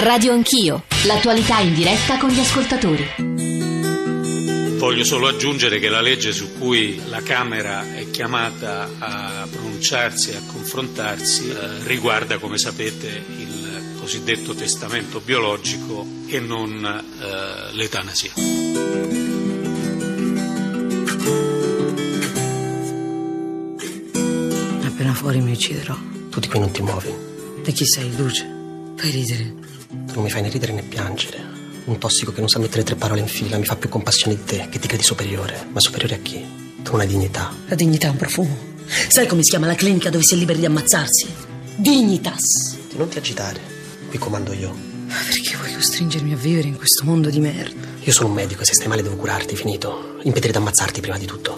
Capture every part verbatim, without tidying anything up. Radio Anch'io, l'attualità in diretta con gli ascoltatori. Voglio solo aggiungere che la legge su cui la Camera è chiamata a pronunciarsi e a confrontarsi eh, riguarda, come sapete, il cosiddetto testamento biologico e non eh, l'eutanasia. Appena fuori mi ucciderò. Tu di qui non ti muovi. E chi sei, Luce? Fai ridere. Tu non mi fai né ridere né piangere. Un tossico che non sa mettere tre parole in fila mi fa più compassione di te, che ti credi superiore. Ma superiore a chi? Tu non hai dignità. La dignità è un profumo. Sai come si chiama la clinica dove si è liberi di ammazzarsi? Dignitas. Non ti agitare, qui comando io. Ma perché vuoi costringermi a vivere in questo mondo di merda? Io sono un medico e se stai male devo curarti, finito. Impedire di ammazzarti prima di tutto.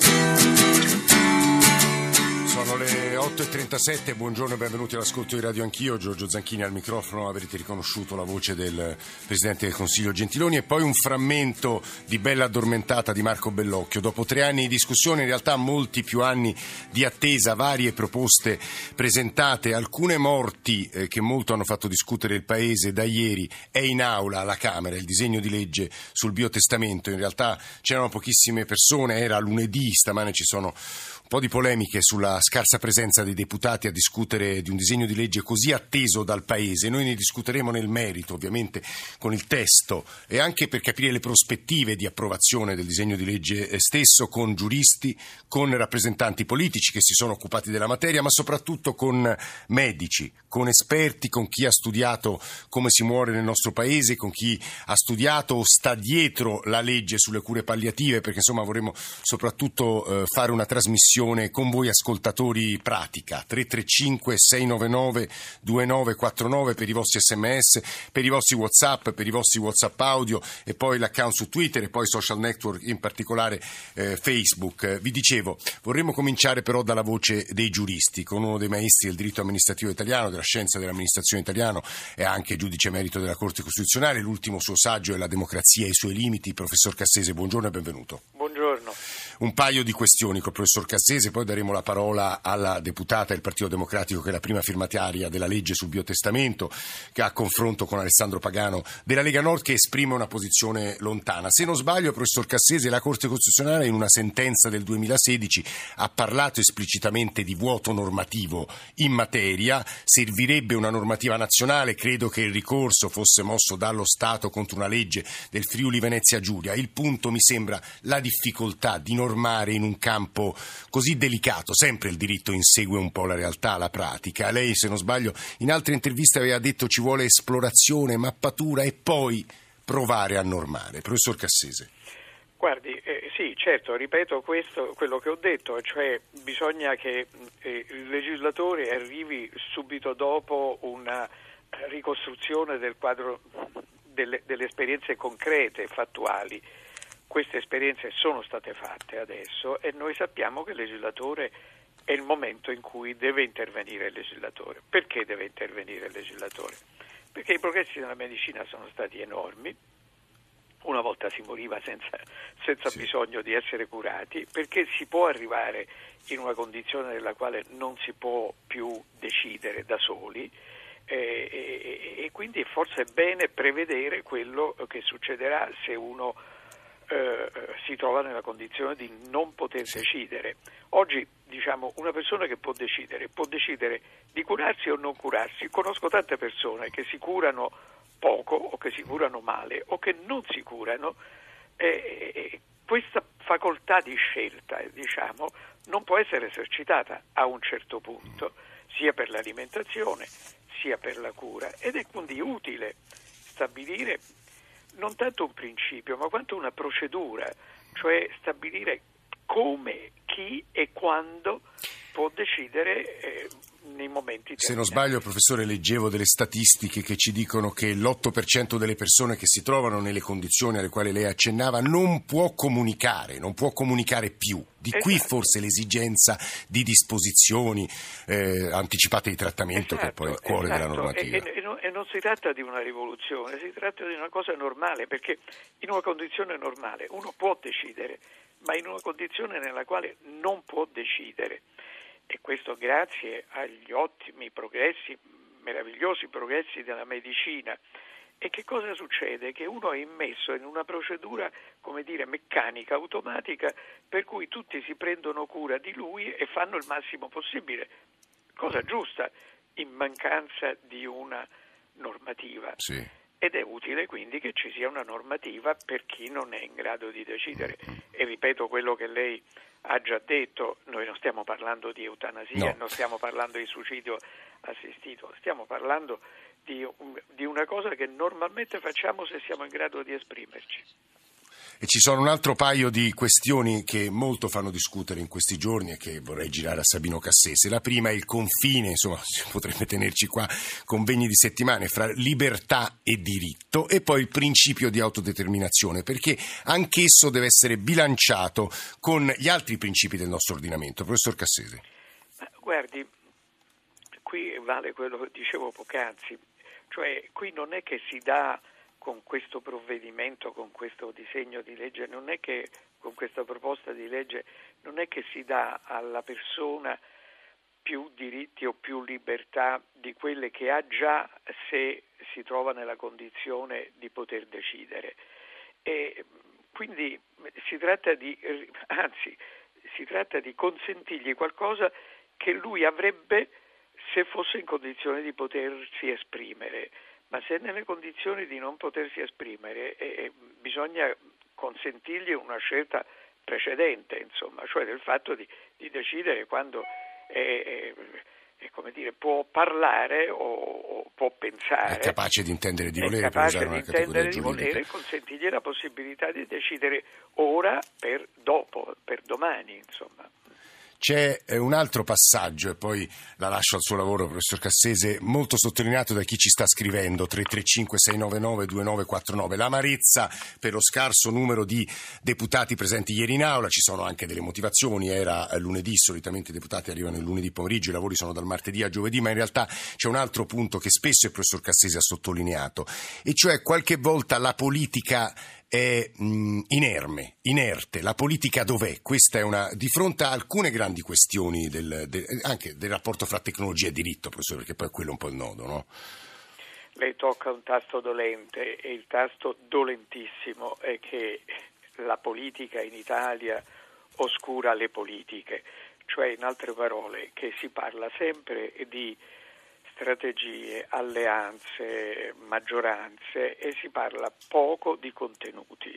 otto e trentasette, buongiorno e benvenuti all'ascolto di Radio Anch'io. Giorgio Zanchini al microfono, avrete riconosciuto la voce del Presidente del Consiglio Gentiloni e poi un frammento di Bella Addormentata di Marco Bellocchio. Dopo tre anni di discussione, in realtà molti più anni di attesa, varie proposte presentate, alcune morti eh, che molto hanno fatto discutere il Paese. Da ieri è in aula alla Camera il disegno di legge sul biotestamento, in realtà c'erano pochissime persone, era lunedì, stamane ci sono un po' di polemiche sulla scarsa presenza dei deputati a discutere di un disegno di legge così atteso dal Paese. Noi ne discuteremo nel merito, ovviamente, con il testo e anche per capire le prospettive di approvazione del disegno di legge stesso, con giuristi, con rappresentanti politici che si sono occupati della materia, ma soprattutto con medici, con esperti, con chi ha studiato come si muore nel nostro Paese, con chi ha studiato o sta dietro la legge sulle cure palliative, perché insomma vorremmo soprattutto eh, fare una trasmissione con voi ascoltatori pratica. Tre tre cinque sei nove nove due nove quattro nove per i vostri sms, per i vostri whatsapp, per i vostri whatsapp audio e poi l'account su Twitter e poi social network, in particolare eh, Facebook. Vi dicevo, vorremmo cominciare però dalla voce dei giuristi, con uno dei maestri del diritto amministrativo italiano, della scienza dell'amministrazione italiano e anche giudice emerito della Corte Costituzionale. L'ultimo suo saggio è La democrazia e i suoi limiti. Professor Cassese, buongiorno e benvenuto. Buongiorno. Un paio di questioni col professor Cassese, poi daremo la parola alla deputata del Partito Democratico che è la prima firmataria della legge sul biotestamento, che ha confronto con Alessandro Pagano della Lega Nord, che esprime una posizione lontana. Se non sbaglio, professor Cassese, la Corte Costituzionale in una sentenza del duemilasedici ha parlato esplicitamente di vuoto normativo in materia. Servirebbe una normativa nazionale, credo che il ricorso fosse mosso dallo Stato contro una legge del Friuli Venezia Giulia. Il punto mi sembra la difficoltà di normare in un campo così delicato. Sempre il diritto insegue un po' la realtà, la pratica. Lei, se non sbaglio, in altre interviste aveva detto ci vuole esplorazione, mappatura e poi provare a normare. Professor Cassese. Guardi, eh, sì, certo, ripeto questo, quello che ho detto, cioè bisogna che eh, il legislatore arrivi subito dopo una ricostruzione del quadro delle, delle esperienze concrete, fattuali. Queste esperienze sono state fatte adesso e noi sappiamo che il legislatore è il momento in cui deve intervenire il legislatore. Perché deve intervenire il legislatore? Perché i progressi della medicina sono stati enormi, una volta si moriva senza, senza sì. bisogno di essere curati, perché si può arrivare in una condizione nella quale non si può più decidere da soli. E, e, e quindi forse è bene prevedere quello che succederà se uno Eh, si trova nella condizione di non poter sì. decidere. Oggi, diciamo, una persona che può decidere, può decidere di curarsi o non curarsi. Conosco tante persone che si curano poco o che si curano male o che non si curano. Eh, eh, questa facoltà di scelta, eh, diciamo, non può essere esercitata a un certo punto, sia per l'alimentazione sia per la cura, ed è quindi utile stabilire non tanto un principio, ma quanto una procedura, cioè stabilire come, chi e quando può decidere eh, nei momenti. Se non sbaglio, professore, leggevo delle statistiche che ci dicono che l'otto per cento delle persone che si trovano nelle condizioni alle quali lei accennava non può comunicare, non può comunicare più. Di esatto. qui forse l'esigenza di disposizioni eh, anticipate di trattamento, esatto, che è poi il cuore esatto. della normativa. E, e, e, non, e non si tratta di una rivoluzione, si tratta di una cosa normale, perché in una condizione normale uno può decidere, ma in una condizione nella quale non può decidere. E questo grazie agli ottimi progressi, meravigliosi progressi della medicina E che cosa succede? Che uno è immesso in una procedura, come dire, meccanica, automatica, per cui tutti si prendono cura di lui e fanno il massimo possibile, cosa giusta, in mancanza di una normativa. Sì. Ed è utile quindi che ci sia una normativa per chi non è in grado di decidere. E ripeto quello che lei ha già detto, noi non stiamo parlando di eutanasia, no. non stiamo parlando di suicidio assistito, stiamo parlando di, di una cosa che normalmente facciamo se siamo in grado di esprimerci. E ci sono un altro paio di questioni che molto fanno discutere in questi giorni e che vorrei girare a Sabino Cassese. La prima è il confine, insomma, potrebbe tenerci qua convegni di settimane, fra libertà e diritto, e poi il principio di autodeterminazione, perché anch'esso deve essere bilanciato con gli altri principi del nostro ordinamento. Professor Cassese. Guardi, qui vale quello che dicevo poc'anzi, cioè qui non è che si dà... con questo provvedimento, con questo disegno di legge, non è che con questa proposta di legge non è che si dà alla persona più diritti o più libertà di quelle che ha già se si trova nella condizione di poter decidere. E quindi si tratta di anzi si tratta di consentirgli qualcosa che lui avrebbe se fosse in condizione di potersi esprimere. Ma se è nelle condizioni di non potersi esprimere, eh, bisogna consentirgli una scelta precedente, insomma, cioè del fatto di, di decidere quando è, è, come dire, può parlare o, o può pensare. È capace di intendere di volere, è capace per usare di una intendere di volere, consentirgli la possibilità di decidere ora per dopo, per domani, insomma. C'è un altro passaggio, e poi la lascio al suo lavoro, professor Cassese, molto sottolineato da chi ci sta scrivendo, tre tre cinque sei nove nove due nove quattro nove, l'amarezza per lo scarso numero di deputati presenti ieri in aula. Ci sono anche delle motivazioni, era lunedì, solitamente i deputati arrivano il lunedì pomeriggio, i lavori sono dal martedì a giovedì, ma in realtà c'è un altro punto che spesso il professor Cassese ha sottolineato, e cioè qualche volta la politica è mh, inerme, inerte. La politica dov'è? Questa è una, di fronte a alcune grandi questioni del, del, anche del rapporto fra tecnologia e diritto, professore, perché poi è quello un po' il nodo, no? Lei tocca un tasto dolente, e il tasto dolentissimo è che la politica in Italia oscura le politiche, cioè in altre parole che si parla sempre di strategie, alleanze, maggioranze, e si parla poco di contenuti.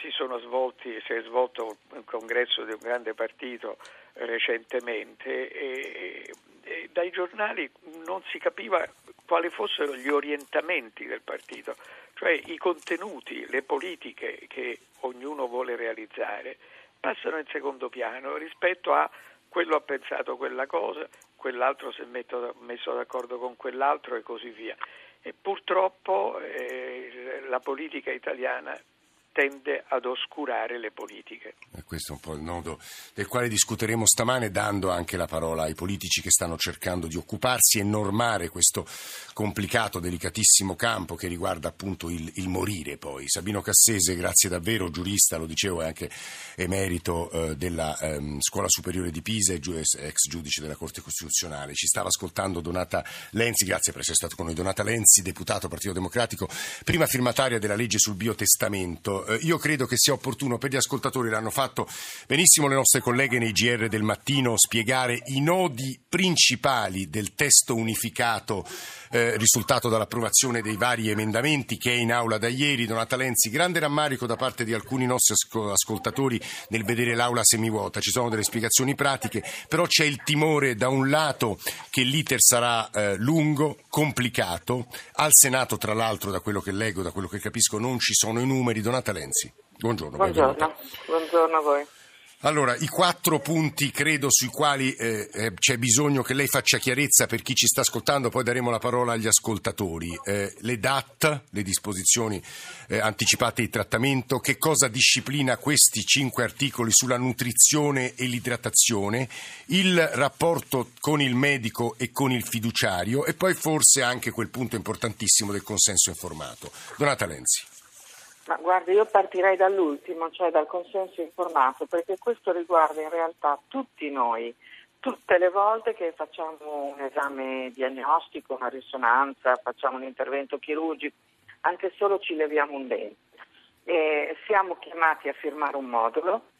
Si sono svolti, si è svolto un congresso di un grande partito recentemente e, e dai giornali non si capiva quali fossero gli orientamenti del partito, cioè i contenuti, le politiche che ognuno vuole realizzare passano in secondo piano rispetto a quello ha pensato quella cosa, quell'altro si è messo d'accordo con quell'altro e così via. E purtroppo eh, la politica italiana tende ad oscurare le politiche. E questo è un po' il nodo del quale discuteremo stamane, dando anche la parola ai politici che stanno cercando di occuparsi e normare questo complicato, delicatissimo campo che riguarda appunto il, il morire poi. Sabino Cassese, grazie davvero, giurista, lo dicevo, è anche emerito eh, della ehm, Scuola Superiore di Pisa e ex giudice della Corte Costituzionale. Ci stava ascoltando Donata Lenzi, grazie per essere stato con noi. Donata Lenzi, deputato Partito Democratico, prima firmataria della legge sul biotestamento. Io credo che sia opportuno per gli ascoltatori, l'hanno fatto benissimo le nostre colleghe nei G R del mattino, spiegare i nodi principali del testo unificato eh, risultato dall'approvazione dei vari emendamenti che è in aula da ieri. Donata Lenzi, grande rammarico da parte di alcuni nostri ascoltatori nel vedere l'aula semivuota, ci sono delle spiegazioni pratiche, però c'è il timore da un lato che l'iter sarà eh, lungo, complicato, al Senato tra l'altro da quello che leggo, da quello che capisco non ci sono i numeri. Donata Lenzi, buongiorno. Buongiorno, buongiorno a voi. Allora, i quattro punti credo sui quali eh, c'è bisogno che lei faccia chiarezza per chi ci sta ascoltando, poi daremo la parola agli ascoltatori. Eh, le D A T, le disposizioni eh, anticipate di trattamento, che cosa disciplina questi cinque articoli sulla nutrizione e l'idratazione, il rapporto con il medico e con il fiduciario, e poi forse anche quel punto importantissimo del consenso informato. Donata Lenzi. Ma guarda, io partirei dall'ultimo, cioè dal consenso informato, perché questo riguarda in realtà tutti noi, tutte le volte che facciamo un esame diagnostico, una risonanza, facciamo un intervento chirurgico, anche solo ci leviamo un dente. E siamo chiamati a firmare un modulo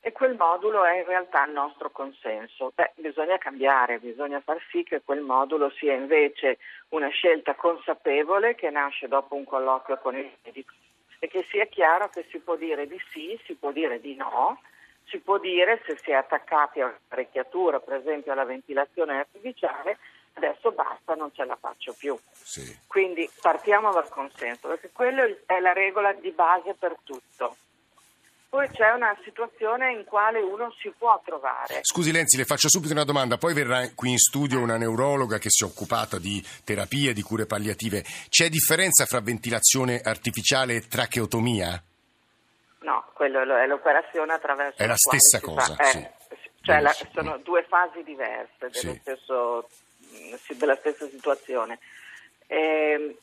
e quel modulo è in realtà il nostro consenso. Beh, bisogna cambiare, bisogna far sì che quel modulo sia invece una scelta consapevole che nasce dopo un colloquio con il medico e che sia chiaro che si può dire di sì, si può dire di no, si può dire se si è attaccati a un'apparecchiatura, per esempio alla ventilazione artificiale, adesso basta, non ce la faccio più. Sì. Quindi partiamo dal consenso, perché quella è la regola di base per tutto. Poi c'è una situazione in quale uno si può trovare. Scusi Lenzi, le faccio subito una domanda, poi verrà qui in studio una neurologa che si è occupata di terapie, di cure palliative. C'è differenza fra ventilazione artificiale e tracheotomia? No, quello è l'operazione attraverso... È la stessa cosa, fa... sì. eh, Cioè la... sono due fasi diverse dello sì. stesso... della stessa situazione. Eh,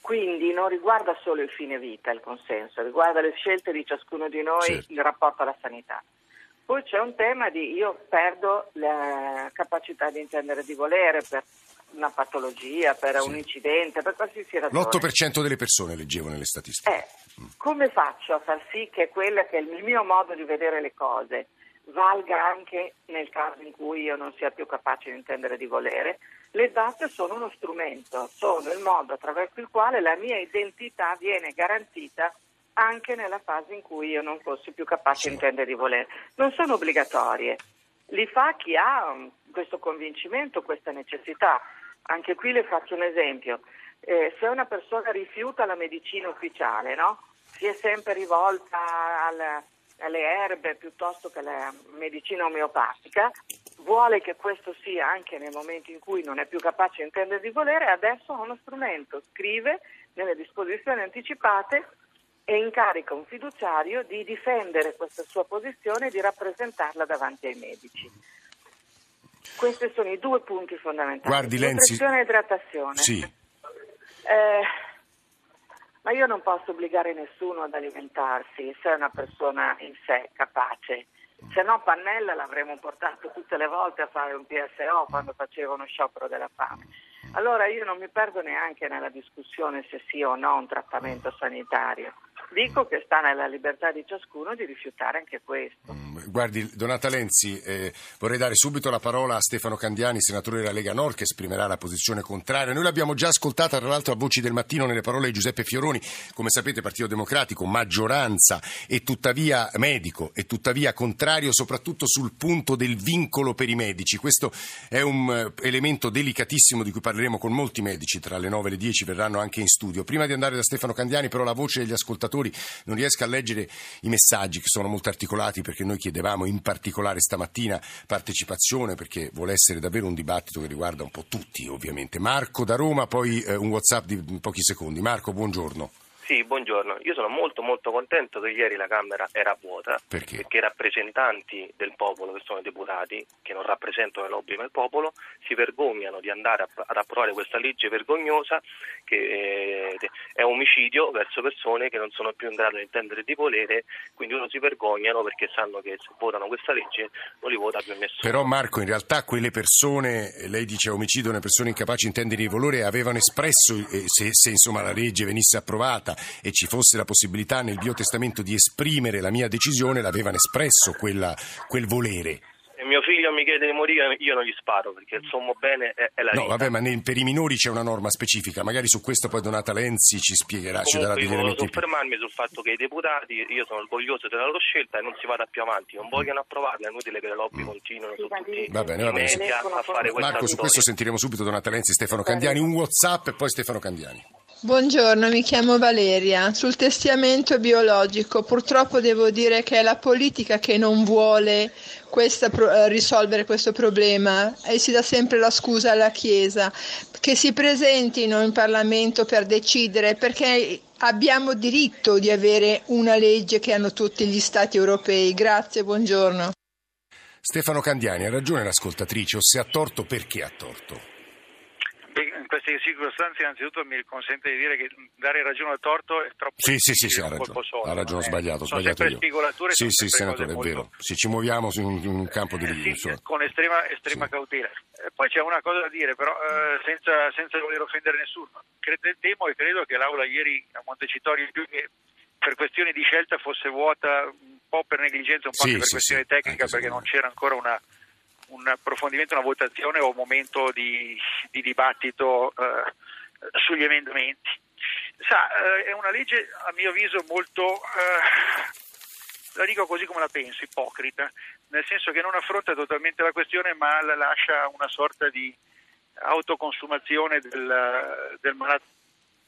quindi non riguarda solo il fine vita, il consenso, riguarda le scelte di ciascuno di noi, certo. Il rapporto alla sanità. Poi c'è un tema di io perdo la capacità di intendere di volere per una patologia, per sì. un incidente, per qualsiasi ragione. l'otto per cento delle persone, leggevo nelle statistiche. Eh, come faccio a far sì che quella che è il mio modo di vedere le cose valga anche nel caso in cui io non sia più capace di intendere di volere? Le D A T sono uno strumento, sono il modo attraverso il quale la mia identità viene garantita anche nella fase in cui io non fossi più capace di intendere di volere. Non sono obbligatorie, li fa chi ha questo convincimento, questa necessità. Anche qui le faccio un esempio, eh, se una persona rifiuta la medicina ufficiale, no? Si è sempre rivolta al... alle erbe piuttosto che alla medicina omeopatica, vuole che questo sia anche nei momenti in cui non è più capace di intendere di volere, adesso ha uno strumento, scrive nelle disposizioni anticipate e incarica un fiduciario di difendere questa sua posizione e di rappresentarla davanti ai medici. Questi sono i due punti fondamentali. Guardi, Lenzi... Nutrizione e idratazione. Sì. Eh... Ma io non posso obbligare nessuno ad alimentarsi se è una persona in sé capace, se no Pannella l'avremmo portato tutte le volte a fare un P S O quando faceva uno sciopero della fame. Allora io non mi perdo neanche nella discussione se sia o no un trattamento sanitario. Dico che sta nella libertà di ciascuno di rifiutare anche questo. Guardi, Donata Lenzi, eh, vorrei dare subito la parola a Stefano Candiani, senatore della Lega Nord, che esprimerà la posizione contraria. Noi l'abbiamo già ascoltata, tra l'altro, a Voci del Mattino, nelle parole di Giuseppe Fioroni. Come sapete, Partito Democratico, maggioranza e tuttavia medico, e tuttavia contrario, soprattutto sul punto del vincolo per i medici. Questo è un elemento delicatissimo di cui parleremo con molti medici. Tra le nove e le dieci verranno anche in studio. Prima di andare da Stefano Candiani, però, la voce degli ascoltatori. Non riesco a leggere i messaggi che sono molto articolati, perché noi chiedevamo in particolare stamattina partecipazione, perché vuole essere davvero un dibattito che riguarda un po' tutti, ovviamente. Marco da Roma, poi eh, un WhatsApp di pochi secondi. Marco, buongiorno. Sì, buongiorno. Io sono molto molto contento che ieri la Camera era vuota, perché, perché i rappresentanti del popolo, che sono i deputati, che non rappresentano le lobby ma il popolo, si vergognano di andare a, ad approvare questa legge vergognosa che eh, è omicidio verso persone che non sono più in grado di intendere di volere, quindi loro si vergognano perché sanno che se votano questa legge non li vota più nessuno. Però Marco, in realtà quelle persone, lei dice omicidio, le persone incapaci di intendere di volere, avevano espresso, eh, se, se insomma la legge venisse approvata e ci fosse la possibilità nel biotestamento di esprimere la mia decisione, l'avevano espresso quella, quel volere. E mio figlio mi chiede di morire, io non gli sparo, perché il sommo bene è, è la vita. No, vabbè, ma nel, per i minori c'è una norma specifica, magari su questo poi Donata Lenzi ci spiegherà, comunque ci darà degli elementi. Comunque voglio soffermarmi sul fatto che i deputati, io sono orgoglioso della loro scelta e non si vada più avanti, non vogliono approvarla, è inutile che le lobby mm. continuino su tutti va bene, va bene. I media a fare questa Marco, su storia. Questo sentiremo subito Donata Lenzi, Stefano Candiani, un WhatsApp e poi Stefano Candiani. Buongiorno, mi chiamo Valeria. Sul testamento biologico purtroppo devo dire che è la politica che non vuole questa, eh, risolvere questo problema e si dà sempre la scusa alla Chiesa. Che si presentino in Parlamento per decidere, perché abbiamo diritto di avere una legge che hanno tutti gli Stati europei. Grazie, buongiorno. Stefano Candiani, ha ragione l'ascoltatrice, o se ha torto, perché ha torto? in queste circostanze innanzitutto mi consente di dire che dare ragione al torto è troppo sì, difficile. Sì, sì, sì, ha ragione, solo, ha ragione, eh. sbagliato, sono sbagliato sempre io. Spigolature, sì, sono sì, sempre senatore, molto... è vero, se ci muoviamo in un, in un campo di eh, sì, con estrema, estrema sì. cautela. E poi c'è una cosa da dire, però eh, senza, senza voler offendere nessuno, Crede, temo e credo che l'Aula ieri a Montecitorio, più che per questioni di scelta, fosse vuota un po' per negligenza, un po' sì, anche per sì, questione sì, tecnica, perché non c'era ancora una... un approfondimento, una votazione o un momento di, di dibattito eh, sugli emendamenti. Sa, eh, è una legge a mio avviso molto, eh, la dico così come la penso, ipocrita, nel senso che non affronta totalmente la questione ma la lascia una sorta di autoconsumazione del, del malato.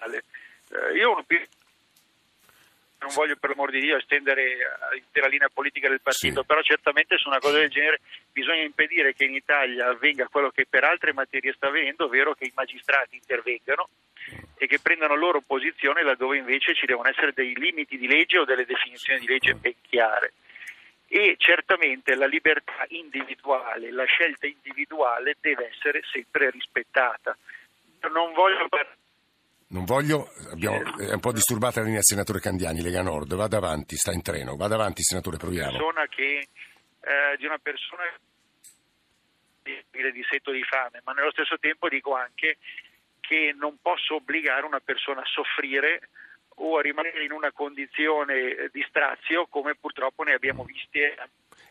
Eh, io non più Non voglio per l'amor di Dio estendere l'intera linea politica del partito, sì. però certamente su una cosa del genere bisogna impedire che in Italia avvenga quello che per altre materie sta avvenendo, ovvero che i magistrati intervengano e che prendano loro posizione laddove invece ci devono essere dei limiti di legge o delle definizioni di legge ben chiare. E certamente la libertà individuale, la scelta individuale deve essere sempre rispettata. Non voglio parlare Non voglio, abbiamo, è un po' disturbata la linea senatore Candiani, Lega Nord, vada avanti, sta in treno, vada avanti senatore, proviamo. Persona che, eh, di una persona di setto di fame, ma nello stesso tempo dico anche che non posso obbligare una persona a soffrire o a rimanere in una condizione di strazio come purtroppo ne abbiamo viste.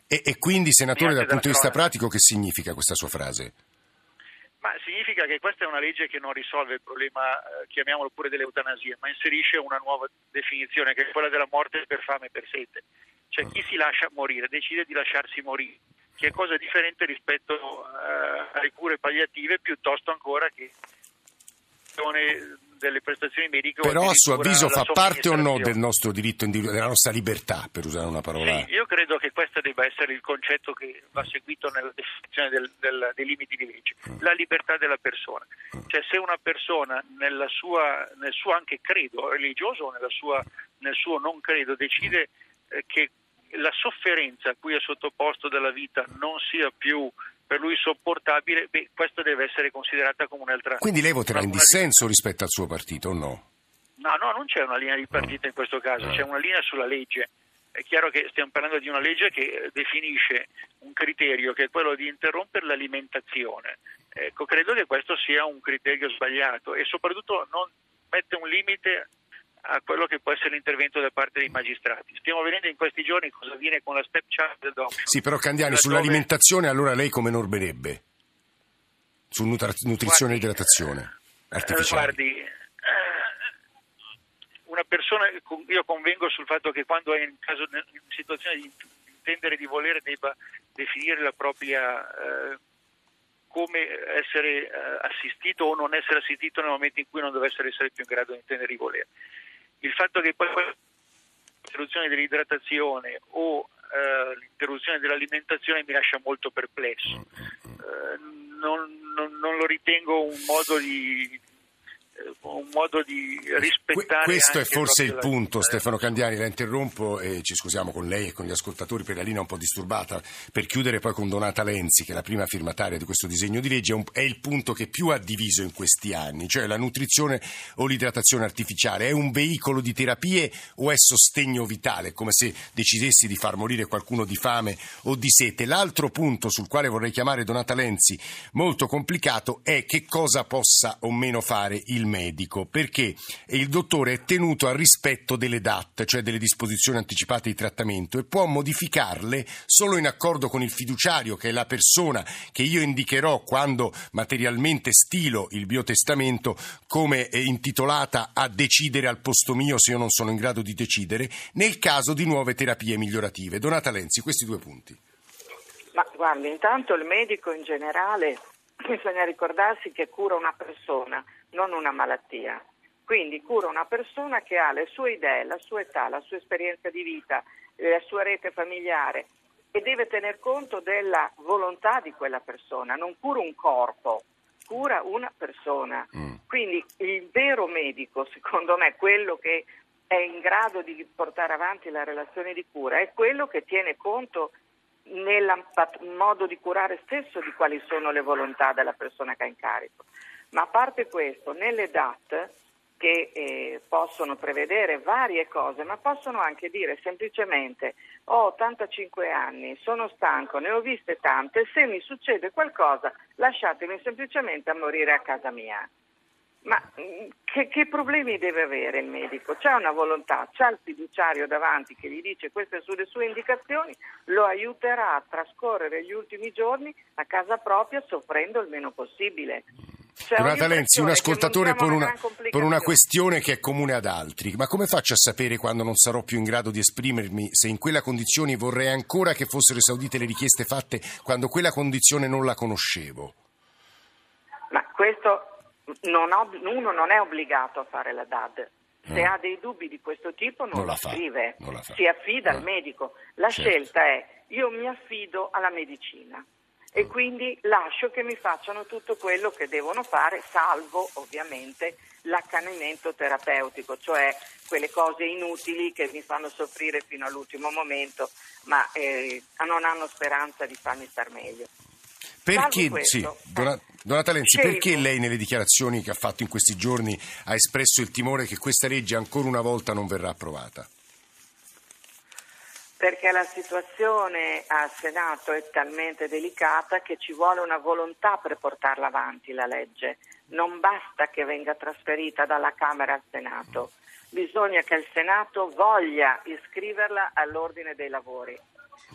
E, e quindi senatore dal punto di vista pratico che significa questa sua frase? Ma significa che questa è una legge che non risolve il problema, eh, chiamiamolo pure, dell'eutanasia, ma inserisce una nuova definizione che è quella della morte per fame e per sete. Cioè chi si lascia morire decide di lasciarsi morire, che è cosa differente rispetto eh, alle cure palliative, piuttosto ancora che delle prestazioni mediche. Però a suo avviso fa parte o no del nostro diritto individuale, della nostra libertà, per usare una parola? Sì, io credo che questo debba essere il concetto che va seguito nella definizione del, del, dei limiti di legge, la libertà della persona. Cioè se una persona nella sua, nel suo anche credo religioso o nella sua, nel suo non credo decide eh, che la sofferenza a cui è sottoposto dalla vita non sia più per lui sopportabile, beh, questo deve essere considerata come un'altra... Quindi lei voterà in dissenso rispetto al suo partito o no? No, no, non c'è una linea di partito in questo caso, no. C'è una linea sulla legge. È chiaro che stiamo parlando di una legge che definisce un criterio che è quello di interrompere l'alimentazione. Ecco, credo che questo sia un criterio sbagliato e soprattutto non mette un limite a quello che può essere l'intervento da parte dei magistrati. Stiamo vedendo in questi giorni cosa avviene con la step child adoption. Sì, però Candiani, sull'alimentazione allora lei come normerebbe? Su nutrizione guardi, e idratazione artificiale? Guardi, una persona, io convengo sul fatto che quando è in, caso, in situazione di intendere di volere debba definire la propria... Eh, come essere assistito o non essere assistito nel momento in cui non dovesse essere più in grado di intendere di volere. Il fatto che poi l'interruzione dell'idratazione o eh, l'interruzione dell'alimentazione mi lascia molto perplesso. Eh, non, non, non lo ritengo un modo di un modo di rispettare. Questo è forse il punto, Stefano Candiani, la interrompo e ci scusiamo con lei e con gli ascoltatori per la linea un po' disturbata, per chiudere poi con Donata Lenzi, che è la prima firmataria di questo disegno di legge. È il punto che più ha diviso in questi anni, cioè la nutrizione o l'idratazione artificiale è un veicolo di terapie o è sostegno vitale, come se decidessi di far morire qualcuno di fame o di sete. L'altro punto sul quale vorrei chiamare Donata Lenzi, molto complicato, è che cosa possa o meno fare il medico, perché il dottore è tenuto al rispetto delle D A T, cioè delle disposizioni anticipate di trattamento, e può modificarle solo in accordo con il fiduciario, che è la persona che io indicherò quando materialmente stilo il biotestamento come è intitolata a decidere al posto mio se io non sono in grado di decidere, nel caso di nuove terapie migliorative. Donata Lenzi, questi due punti. Ma guardi, intanto il medico in generale bisogna ricordarsi che cura una persona, non una malattia. Quindi cura una persona che ha le sue idee, la sua età, la sua esperienza di vita, la sua rete familiare, e deve tener conto della volontà di quella persona. Non cura un corpo, cura una persona. Mm. Quindi il vero medico, secondo me, quello che è in grado di portare avanti la relazione di cura, è quello che tiene conto nel modo di curare stesso di quali sono le volontà della persona che ha in carico. Ma a parte questo, nelle D A T, che eh, possono prevedere varie cose, ma possono anche dire semplicemente ho ottantacinque anni, sono stanco, ne ho viste tante, se mi succede qualcosa lasciatemi semplicemente a morire a casa mia. Ma che, che problemi deve avere il medico? C'è una volontà, c'è il fiduciario davanti che gli dice queste sono le sue indicazioni, lo aiuterà a trascorrere gli ultimi giorni a casa propria soffrendo il meno possibile. Cioè, Donata Lenzi, un ascoltatore pone una, pone una questione che è comune ad altri: ma come faccio a sapere quando non sarò più in grado di esprimermi, se in quella condizione vorrei ancora che fossero esaudite le richieste fatte quando quella condizione non la conoscevo? Ma questo non ob- uno non è obbligato a fare la D A D. Se mm. ha dei dubbi di questo tipo non, non la fa, scrive, non la fa. Si affida mm. al medico. La certo. scelta è: io mi affido alla medicina e quindi lascio che mi facciano tutto quello che devono fare, salvo ovviamente l'accanimento terapeutico, cioè quelle cose inutili che mi fanno soffrire fino all'ultimo momento, ma eh, non hanno speranza di farmi star meglio. Perché, questo, sì, Donata, Donata Lenzi, perché lei nelle dichiarazioni che ha fatto in questi giorni ha espresso il timore che questa legge ancora una volta non verrà approvata? Perché la situazione al Senato è talmente delicata che ci vuole una volontà per portarla avanti la legge. Non basta che venga trasferita dalla Camera al Senato, bisogna che il Senato voglia iscriverla all'ordine dei lavori.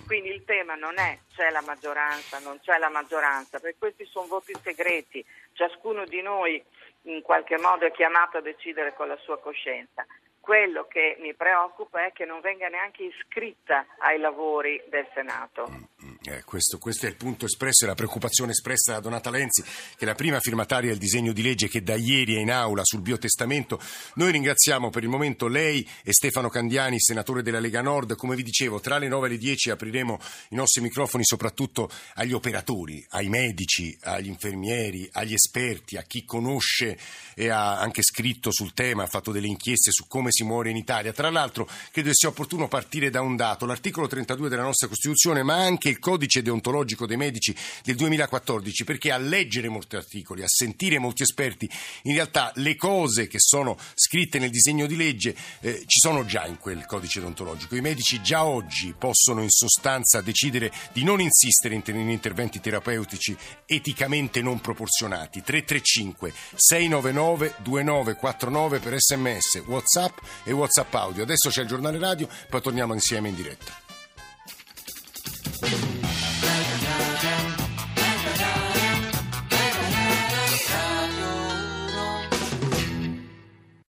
Quindi il tema non è c'è la maggioranza, non c'è la maggioranza, perché questi sono voti segreti, ciascuno di noi in qualche modo è chiamato a decidere con la sua coscienza. Quello che mi preoccupa è che non venga neanche iscritta ai lavori del Senato. Eh, questo, questo è il punto espresso e la preoccupazione espressa da Donata Lenzi, che è la prima firmataria del disegno di legge che da ieri è in aula sul biotestamento. Noi ringraziamo per il momento lei e Stefano Candiani, senatore della Lega Nord. Come vi dicevo, tra le nove e le dieci apriremo i nostri microfoni soprattutto agli operatori, ai medici, agli infermieri, agli esperti, a chi conosce e ha anche scritto sul tema, ha fatto delle inchieste su come si muore in Italia. Tra l'altro credo sia opportuno partire da un dato, l'articolo trentadue della nostra Costituzione, ma anche il codice deontologico dei medici del duemilaquattordici, perché a leggere molti articoli, a sentire molti esperti, in realtà le cose che sono scritte nel disegno di legge eh, ci sono già in quel codice deontologico. I medici già oggi possono in sostanza decidere di non insistere in, ter- in interventi terapeutici eticamente non proporzionati. Tre tre cinque sei nove nove due nove quattro nove per sms, WhatsApp e WhatsApp audio. Adesso c'è il giornale radio, poi torniamo insieme in diretta.